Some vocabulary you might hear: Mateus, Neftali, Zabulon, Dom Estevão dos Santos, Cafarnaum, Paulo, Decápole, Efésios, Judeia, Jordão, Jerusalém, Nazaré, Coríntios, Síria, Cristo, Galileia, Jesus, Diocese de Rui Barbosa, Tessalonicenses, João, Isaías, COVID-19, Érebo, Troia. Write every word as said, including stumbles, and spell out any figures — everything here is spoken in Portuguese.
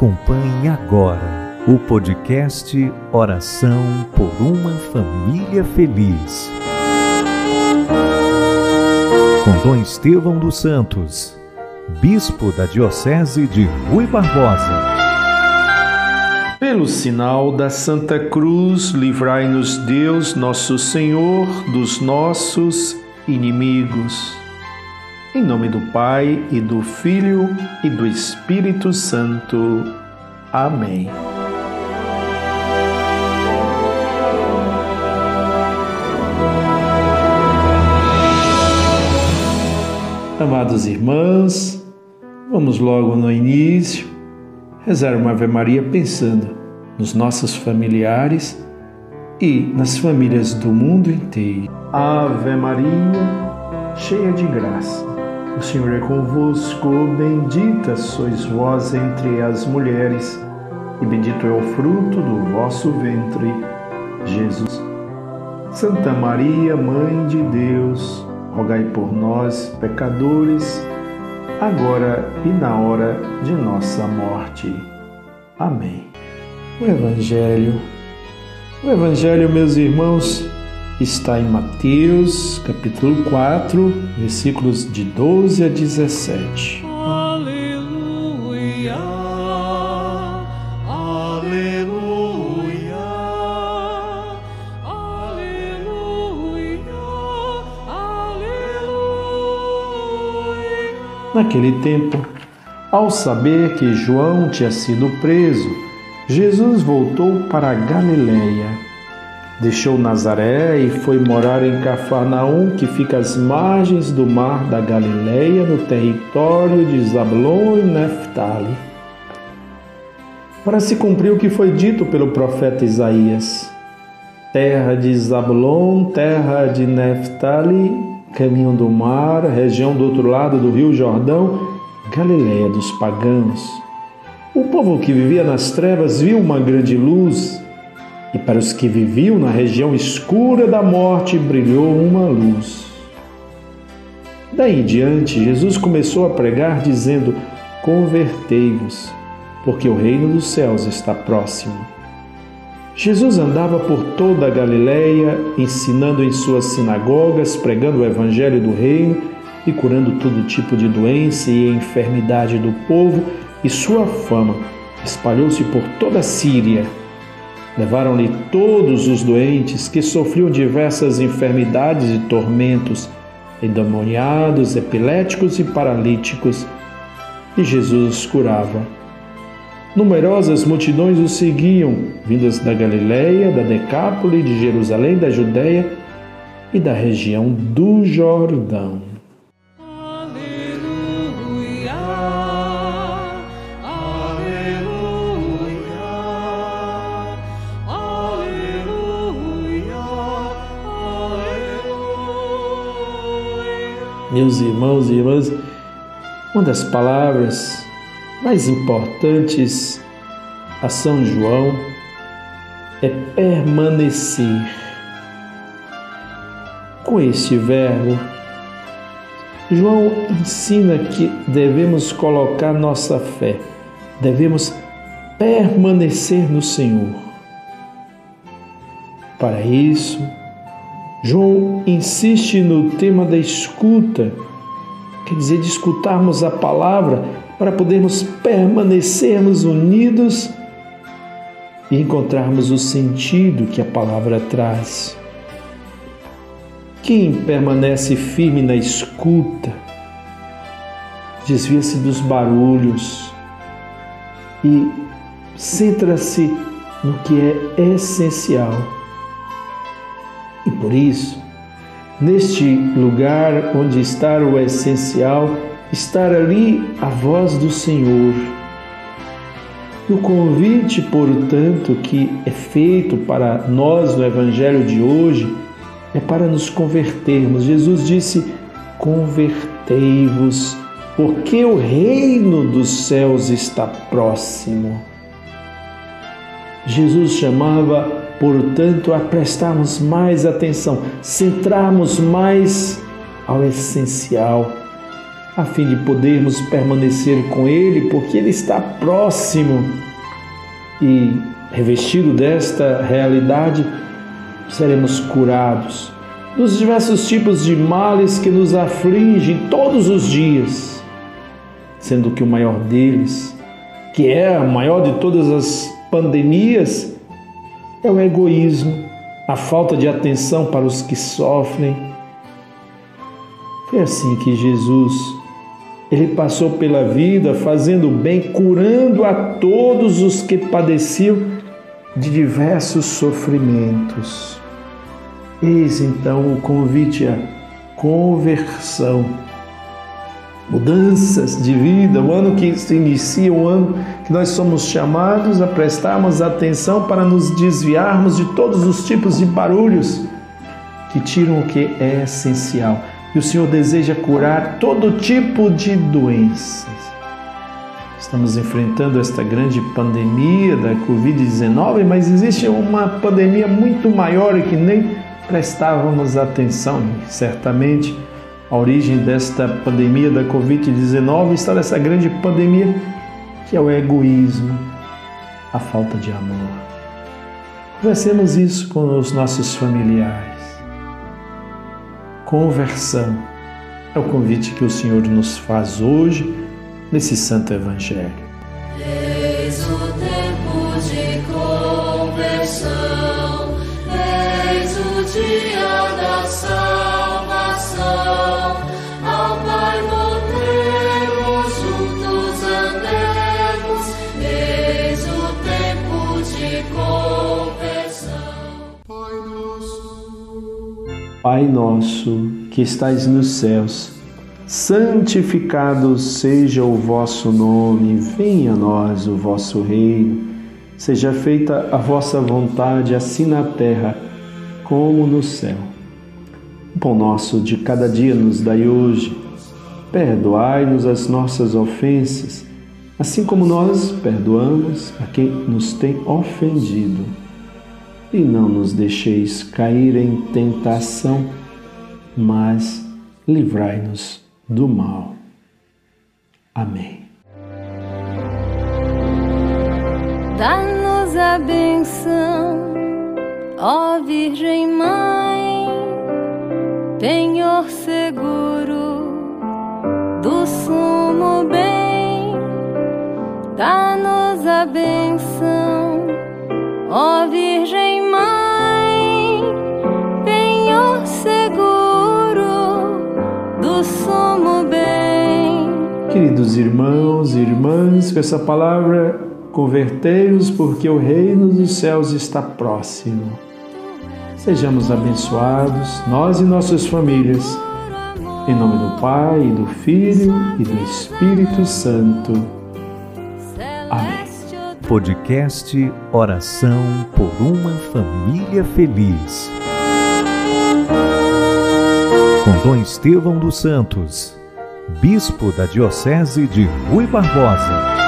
Acompanhe agora o podcast Oração por uma Família Feliz, com Dom Estevão dos Santos, Bispo da Diocese de Rui Barbosa. Pelo sinal da Santa Cruz, livrai-nos Deus, nosso Senhor, dos nossos inimigos. Em nome do Pai, e do Filho, e do Espírito Santo. Amém. Amados irmãos, vamos logo no início rezar uma Ave Maria pensando nos nossos familiares e nas famílias do mundo inteiro. Ave Maria, cheia de graça, o Senhor é convosco, bendita sois vós entre as mulheres, e bendito é o fruto do vosso ventre, Jesus. Santa Maria, Mãe de Deus, rogai por nós, pecadores, agora e na hora de nossa morte. Amém. O Evangelho, o Evangelho, meus irmãos, está em Mateus, capítulo quatro, versículos de doze a dezessete. Aleluia, aleluia, aleluia, aleluia. Naquele tempo, ao saber que João tinha sido preso, Jesus voltou para a Galileia. Deixou Nazaré e foi morar em Cafarnaum, que fica às margens do mar da Galileia, no território de Zabulon e Neftali, para se cumprir o que foi dito pelo profeta Isaías: terra de Zabulon, terra de Neftali, caminho do mar, região do outro lado do rio Jordão, Galileia dos pagãos. O povo que vivia nas trevas viu uma grande luz, e para os que viviam na região escura da morte, brilhou uma luz. Daí em diante, Jesus começou a pregar, dizendo: convertei-vos, porque o reino dos céus está próximo. Jesus andava por toda a Galileia, ensinando em suas sinagogas, pregando o evangelho do reino e curando todo tipo de doença e enfermidade do povo, e sua fama espalhou-se por toda a Síria. Levaram-lhe todos os doentes que sofriam diversas enfermidades e tormentos, endemoniados, epiléticos e paralíticos, e Jesus os curava. Numerosas multidões o seguiam, vindas da Galileia, da Decápole, de Jerusalém, da Judeia e da região do Jordão. Meus irmãos e irmãs, uma das palavras mais importantes a São João é permanecer. Com este verbo, João ensina que devemos colocar nossa fé, devemos permanecer no Senhor. Para isso, João insiste no tema da escuta, quer dizer, de escutarmos a palavra para podermos permanecermos unidos e encontrarmos o sentido que a palavra traz. Quem permanece firme na escuta desvia-se dos barulhos e centra-se no que é essencial. E por isso, neste lugar onde está o essencial, estar ali a voz do Senhor. E o convite, portanto, que é feito para nós no Evangelho de hoje, é para nos convertermos. Jesus disse: convertei-vos, porque o reino dos céus está próximo. Jesus chamava, portanto, a prestarmos mais atenção, centrarmos mais ao essencial, a fim de podermos permanecer com Ele, porque Ele está próximo. E revestido desta realidade, seremos curados dos diversos tipos de males que nos afligem todos os dias, sendo que o maior deles, que é a maior de todas as pandemias, é o egoísmo, a falta de atenção para os que sofrem. Foi assim que Jesus, Ele passou pela vida fazendo o bem, curando a todos os que padeciam de diversos sofrimentos. Eis então o convite à conversão, mudanças de vida, o ano que se inicia, o ano que nós somos chamados a prestarmos atenção para nos desviarmos de todos os tipos de barulhos que tiram o que é essencial. E o Senhor deseja curar todo tipo de doenças. Estamos enfrentando esta grande pandemia da covid dezenove, mas existe uma pandemia muito maior e que nem prestávamos atenção, certamente. A origem desta pandemia da covid dezenove está nessa grande pandemia que é o egoísmo, a falta de amor. Conversemos isso com os nossos familiares. Conversão é o convite que o Senhor nos faz hoje nesse Santo Evangelho. Eis o tempo de conversão, eis o dia da salvação. Pai nosso, que estais nos céus, santificado seja o vosso nome, venha a nós o vosso reino, seja feita a vossa vontade, assim na terra como no céu. O pão nosso de cada dia nos dai hoje, perdoai-nos as nossas ofensas, assim como nós perdoamos a quem nos tem ofendido. E não nos deixeis cair em tentação, mas livrai-nos do mal. Amém. Dá-nos a benção, ó Virgem Mãe, penhor seguro do sumo bem. Dá-nos a benção, ó Virgem Queridos irmãos e irmãs, com essa palavra, convertei-os, porque o reino dos céus está próximo. Sejamos abençoados, nós e nossas famílias, em nome do Pai, e do Filho e do Espírito Santo. Amém. Podcast Oração por uma Família Feliz, com Dom Estevão dos Santos, bispo da Diocese de Rui Barbosa.